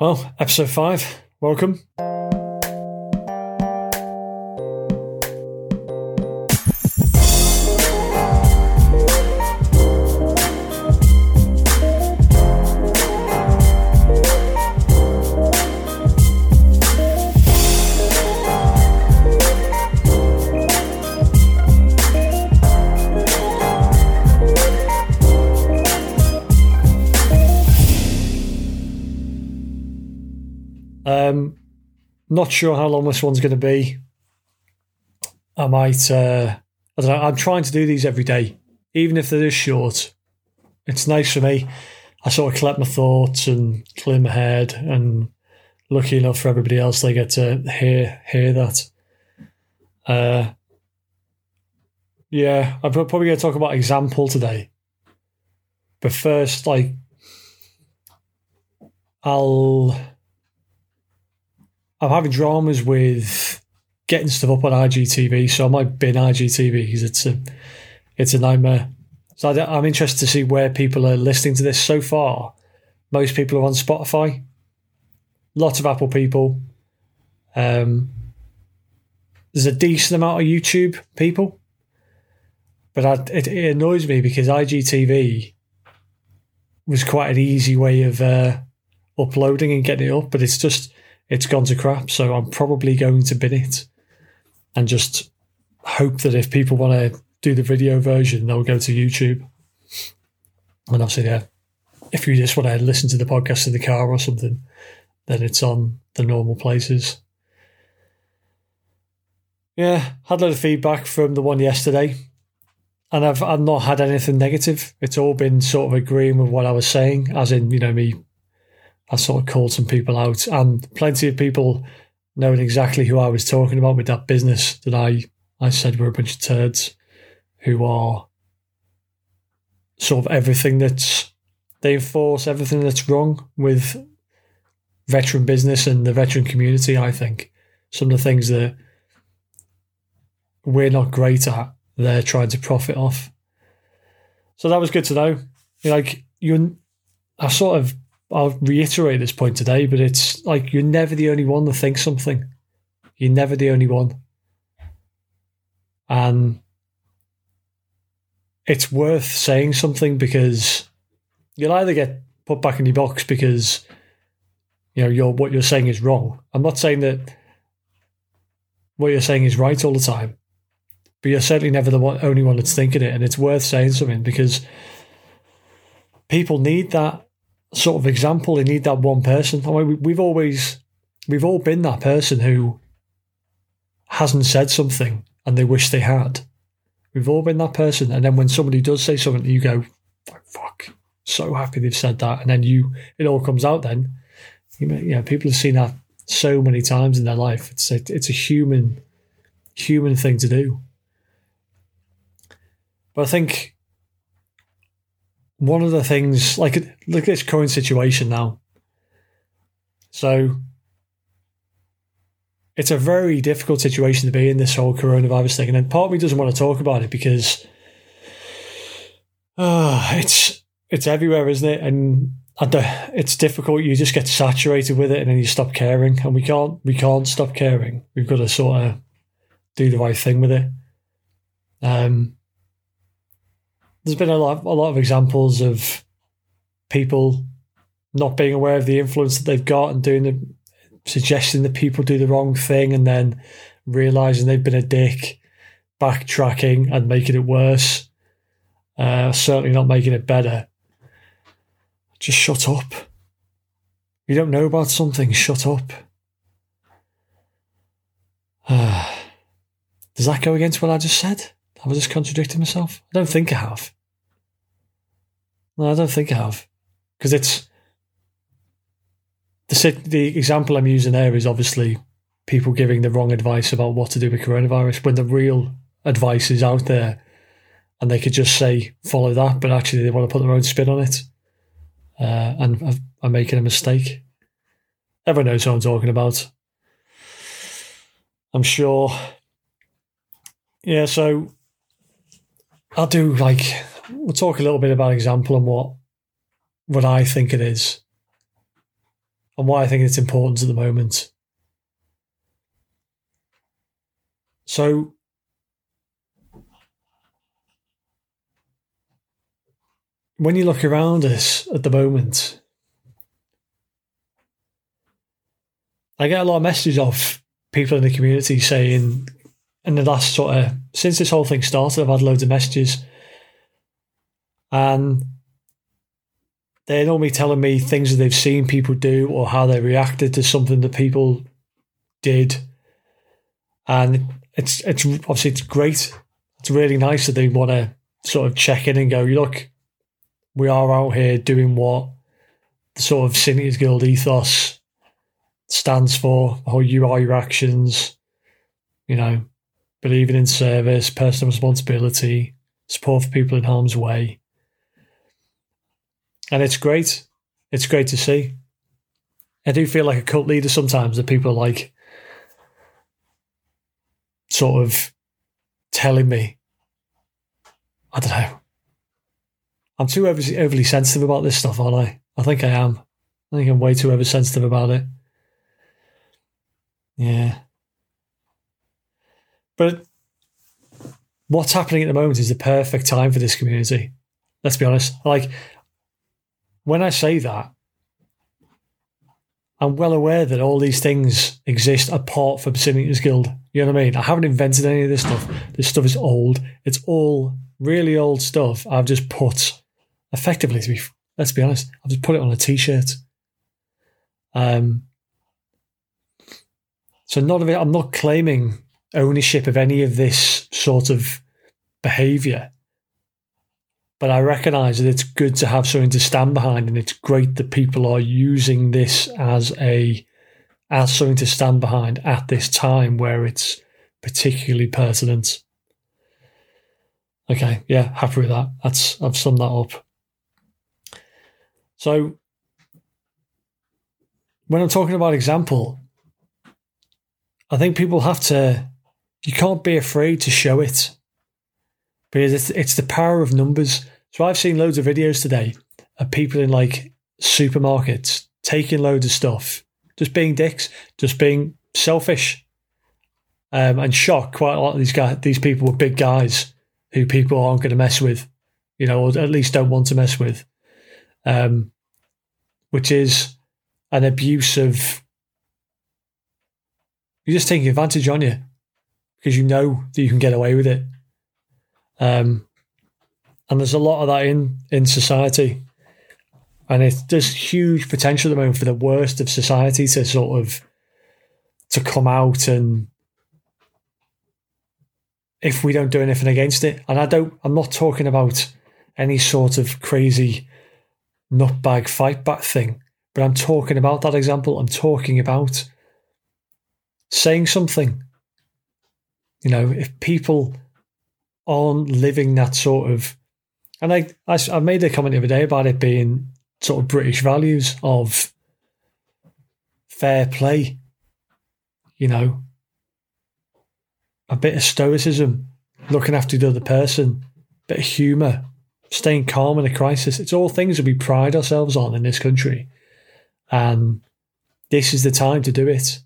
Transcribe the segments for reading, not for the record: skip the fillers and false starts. Well, episode 5, welcome. Not sure how long this one's going to be. I might, I don't know, I'm trying to do these every day, even if they're this short. It's nice for me. I sort of collect my thoughts and clear my head, and lucky enough for everybody else, they get to hear that. Yeah, I'm probably going to talk about example today. But first, like, I'm having dramas with getting stuff up on IGTV, so I might bin IGTV because it's a nightmare. So I'm interested to see where people are listening to this so far. Most people are on Spotify. Lots of Apple people. There's a decent amount of YouTube people. But it annoys me because IGTV was quite an easy way of uploading and getting it up, but it's gone to crap, so I'm probably going to bin it and just hope that if people want to do the video version, they'll go to YouTube. And obviously, yeah, if you just want to listen to the podcast in the car or something, then it's on the normal places. Yeah, had a lot of feedback from the one yesterday, and I've not had anything negative. It's all been sort of agreeing with what I was saying, as in, you know, me. I sort of called some people out, and plenty of people knowing exactly who I was talking about with that business that I said were a bunch of turds who are sort of everything that's... They enforce everything that's wrong with veteran business and the veteran community, I think. Some of the things that we're not great at, they're trying to profit off. So that was good to know. Like, I'll reiterate this point today, but it's like you're never the only one that thinks something. You're never the only one. And it's worth saying something because you'll either get put back in your box because, you know, what you're saying is wrong. I'm not saying that what you're saying is right all the time, but you're certainly never the only one that's thinking it. And it's worth saying something because people need that sort of example. They need that one person. I mean, we've all been that person who hasn't said something and they wish they had. We've all been that person. And then when somebody does say something, you go, fuck, so happy they've said that. And then it all comes out then. You know, people have seen that so many times in their life. It's a human thing to do. But I think one of the things, like, look at this current situation now. So it's a very difficult situation to be in, this whole coronavirus thing. And then part of me doesn't want to talk about it because it's everywhere, isn't it? And it's difficult. You just get saturated with it and then you stop caring. And we can't stop caring. We've got to sort of do the right thing with it. There's been a lot of examples of people not being aware of the influence that they've got and suggesting that people do the wrong thing and then realising they've been a dick, backtracking and making it worse. Certainly not making it better. Just shut up. You don't know about something, shut up. Does that go against what I just said? Have I just contradicted myself? I don't think I have. No, I don't think I have. Because it's... The example I'm using there is obviously people giving the wrong advice about what to do with coronavirus when the real advice is out there and they could just say, follow that, but actually they want to put their own spin on it. And I'm making a mistake. Everyone knows what I'm talking about, I'm sure. Yeah, so... we'll talk a little bit about example and what I think it is. and why I think it's important at the moment. So when you look around us at the moment, I get a lot of messages of people in the community saying, in the last sort of, since this whole thing started, I've had loads of messages, and they're normally telling me things that they've seen people do or how they reacted to something that people did. And it's obviously, it's great. It's really nice that they want to sort of check in and go, look, we are out here doing what the sort of Sin Eaters Guild ethos stands for, how you are your actions, believing in service, personal responsibility, support for people in harm's way. And it's great. It's great to see. I do feel like a cult leader sometimes, that people are like sort of telling me, I don't know, I'm too overly sensitive about this stuff, aren't I? I think I am. I think I'm way too oversensitive about it. Yeah. But what's happening at the moment is the perfect time for this community. Let's be honest. Like, when I say that, I'm well aware that all these things exist apart from Sin Eaters Guild. You know what I mean? I haven't invented any of this stuff. This stuff is old. It's all really old stuff. I've just put... effectively, let's be honest, I've just put it on a t-shirt. So none of it, I'm not claiming ownership of any of this sort of behaviour, but I recognise that it's good to have something to stand behind, and it's great that people are using this as something to stand behind at this time where it's particularly pertinent. Okay, yeah, happy with that. I've summed that up. So when I'm talking about example, I think people have to, you can't be afraid to show it, because it's the power of numbers. So I've seen loads of videos today of people in like supermarkets taking loads of stuff, just being dicks, just being selfish, and shocked. Quite a lot of these people were big guys who people aren't going to mess with, or at least don't want to mess with. Which is an abuse of, you're just taking advantage on you because you know that you can get away with it. And there's a lot of that in society, and it's just huge potential at the moment for the worst of society to sort of to come out, and if we don't do anything against it. And I'm not talking about any sort of crazy nutbag fight back thing, but I'm talking about that example. I'm talking about saying something. If people aren't living that sort of, and I made a comment the other day about it being sort of British values of fair play, a bit of stoicism, looking after the other person, a bit of humour, staying calm in a crisis. It's all things that we pride ourselves on in this country. And this is the time to do it.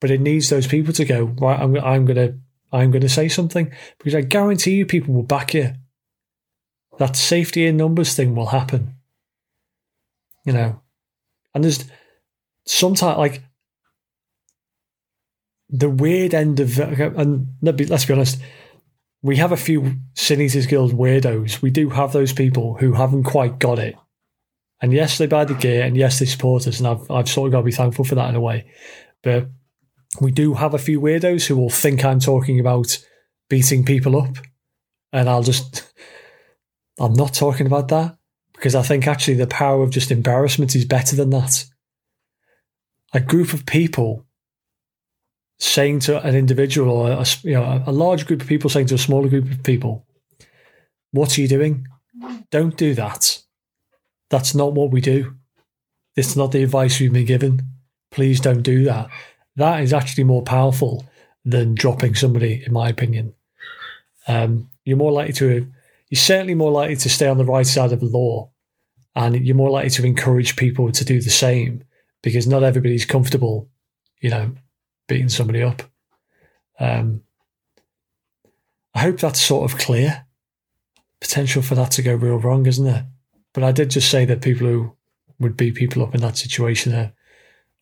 But it needs those people to go, right, I'm going to say something, because I guarantee you people will back you. That safety in numbers thing will happen. And there's sometimes, like, the weird end of, and let's be honest, we have a few Sin Eaters Guild weirdos. We do have those people who haven't quite got it. And yes, they buy the gear, and yes, they support us, and I've sort of got to be thankful for that in a way. But we do have a few weirdos who will think I'm talking about beating people up, and I'm not talking about that, because I think actually the power of just embarrassment is better than that. A group of people saying to an individual, or a large group of people saying to a smaller group of people, what are you doing? Don't do that. That's not what we do. It's not the advice we've been given. Please don't do that. That is actually more powerful than dropping somebody, in my opinion. You're certainly more likely to stay on the right side of the law, and you're more likely to encourage people to do the same, because not everybody's comfortable, you know, beating somebody up. I hope that's sort of clear. Potential for that to go real wrong, isn't there? But I did just say that people who would beat people up in that situation are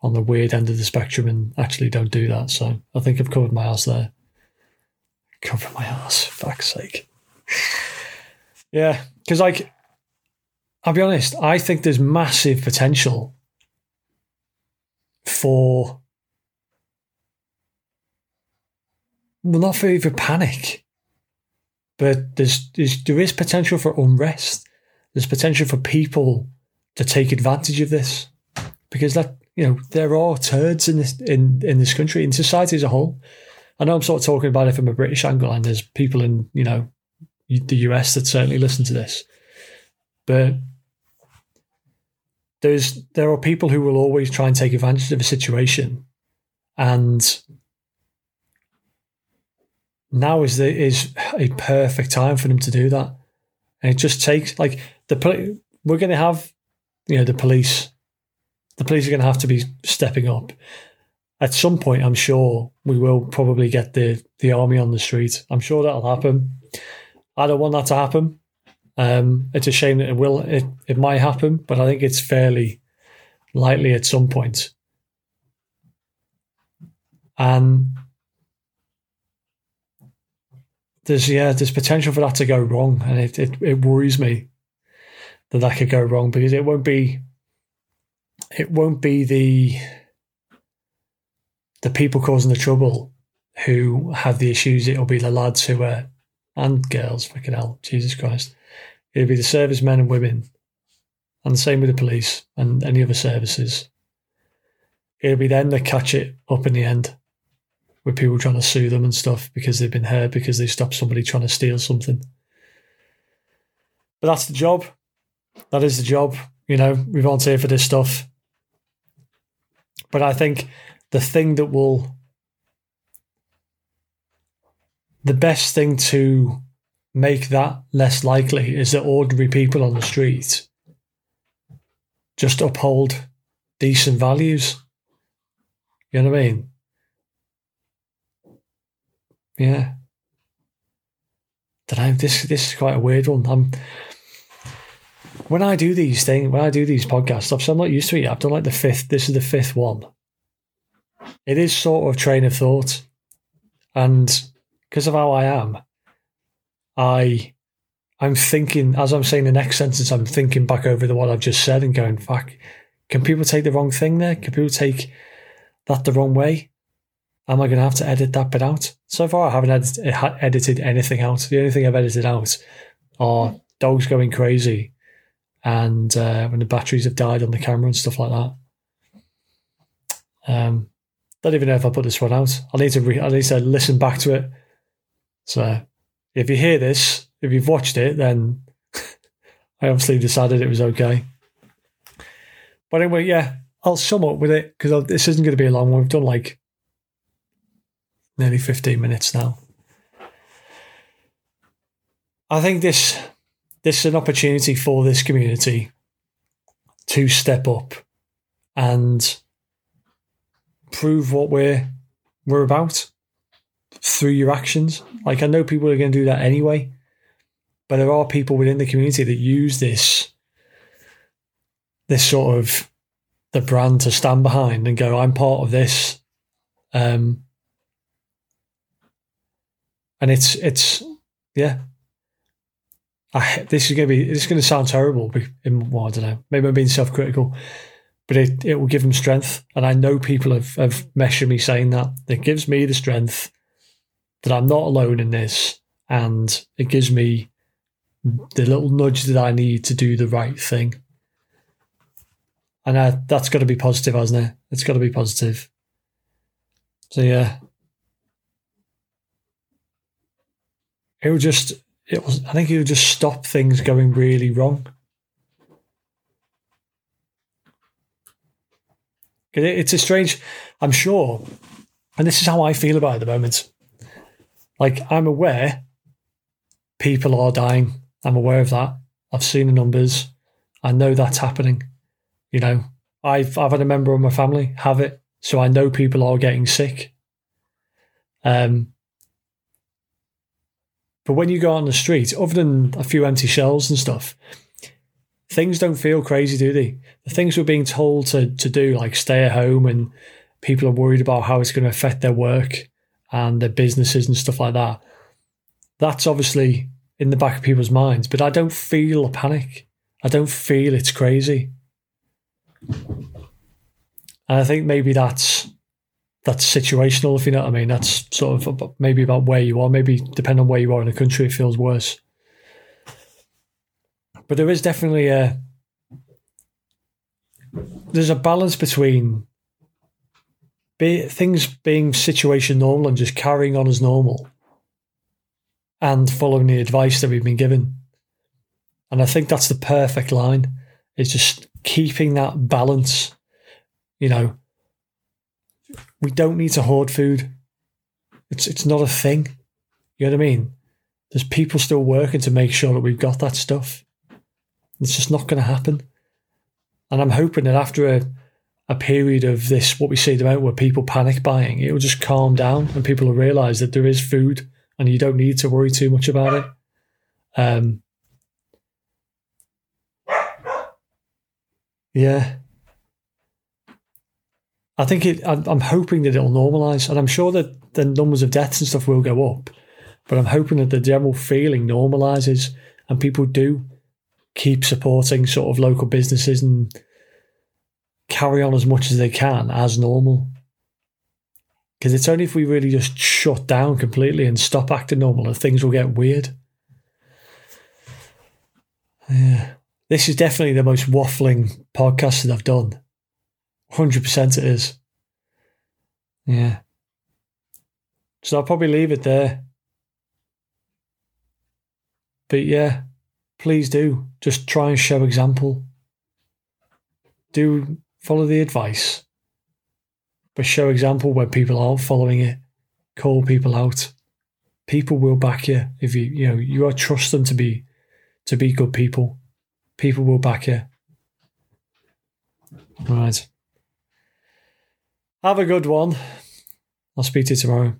on the weird end of the spectrum and actually don't do that. So I think I've covered my ass there. Cover my ass, for fuck's sake. Yeah, because like, I'll be honest, I think there's massive potential for, well, not for even panic, but there is potential for unrest. There's potential for people to take advantage of this, because that, you know, there are turds in this country, in society as a whole. I know I'm sort of talking about it from a British angle, and there's people in, you know, the US that certainly listen to this, but there are people who will always try and take advantage of a situation, and now is a perfect time for them to do that. And it just takes, like, we're going to have, you know, the police are going to have to be stepping up. At some point, I'm sure we will probably get the army on the street. I'm sure that'll happen. I don't want that to happen. It's a shame that it will. It might happen, but I think it's fairly likely at some point. And there's potential for that to go wrong, and it worries me that could go wrong, because it won't be the people causing the trouble who have the issues. It'll be the lads who are, and girls, fucking hell, Jesus Christ. It'll be the servicemen and women, and the same with the police and any other services. It'll be them that catch it up in the end, with people trying to sue them and stuff because they've been hurt because they stopped somebody trying to steal something. But that's the job. That is the job. You know, we volunteer for this stuff. But I think the best thing to make that less likely is that ordinary people on the street just uphold decent values. You know what I mean? Yeah. Dunno, this is quite a weird one. When I do these things, when I do these podcast stuff, so I'm not used to it yet. I've done like this is the fifth one. It is sort of train of thought. And because of how I am, I'm thinking, as I'm saying the next sentence, I'm thinking back over the one I've just said and going, fuck, can people take the wrong thing there? Can people take that the wrong way? Am I going to have to edit that bit out? So far, I haven't edited anything out. The only thing I've edited out are dogs going crazy and when the batteries have died on the camera and stuff like that. Don't even know if I put this one out. I need to listen back to it. So if you hear this, if you've watched it, then I obviously decided it was okay. But anyway, yeah, I'll sum up with it, because this isn't going to be a long one. We've done like nearly 15 minutes now. I think this is an opportunity for this community to step up and prove what we're about through your actions. Like, I know people are going to do that anyway, but there are people within the community that use this sort of the brand to stand behind and go, I'm part of this. And it's This is going to sound terrible. I don't know. Maybe I'm being self-critical, but it will give them strength. And I know people have messaged me saying that. It gives me the strength that I'm not alone in this, and it gives me the little nudge that I need to do the right thing. And that's got to be positive, hasn't it? It's got to be positive. So yeah. I think it would just stop things going really wrong. It's a strange, I'm sure, and this is how I feel about it at the moment. Like, I'm aware people are dying. I'm aware of that. I've seen the numbers. I know that's happening. You know, I've had a member of my family have it, so I know people are getting sick. But when you go on the street, other than a few empty shells and stuff, things don't feel crazy, do they? The things we're being told to do, like stay at home, and people are worried about how it's going to affect their work and their businesses and stuff like that. That's obviously in the back of people's minds, but I don't feel a panic. I don't feel it's crazy. And I think maybe that's situational, if you know what I mean. That's sort of maybe about where you are. Maybe depending on where you are in the country, it feels worse. But there is definitely there's a balance between things being situation normal and just carrying on as normal and following the advice that we've been given. And I think that's the perfect line. It's just keeping that balance. You know, we don't need to hoard food. It's not a thing. You know what I mean? There's people still working to make sure that we've got that stuff. It's just not going to happen. And I'm hoping that after a period of this, what we see at the moment where people panic buying, it will just calm down and people will realise that there is food and you don't need to worry too much about it. Yeah. I think I'm hoping that it'll normalise, and I'm sure that the numbers of deaths and stuff will go up, but I'm hoping that the general feeling normalises and people do keep supporting sort of local businesses and carry on as much as they can as normal. Because it's only if we really just shut down completely and stop acting normal that things will get weird. Yeah. This is definitely the most waffling podcast that I've done. 100% it is. Yeah. So I'll probably leave it there. But yeah, please do. Just try and show example. Do follow the advice. But show example where people aren't following it. Call people out. People will back you if you trust them to be good people. People will back you. Right. Have a good one. I'll speak to you tomorrow.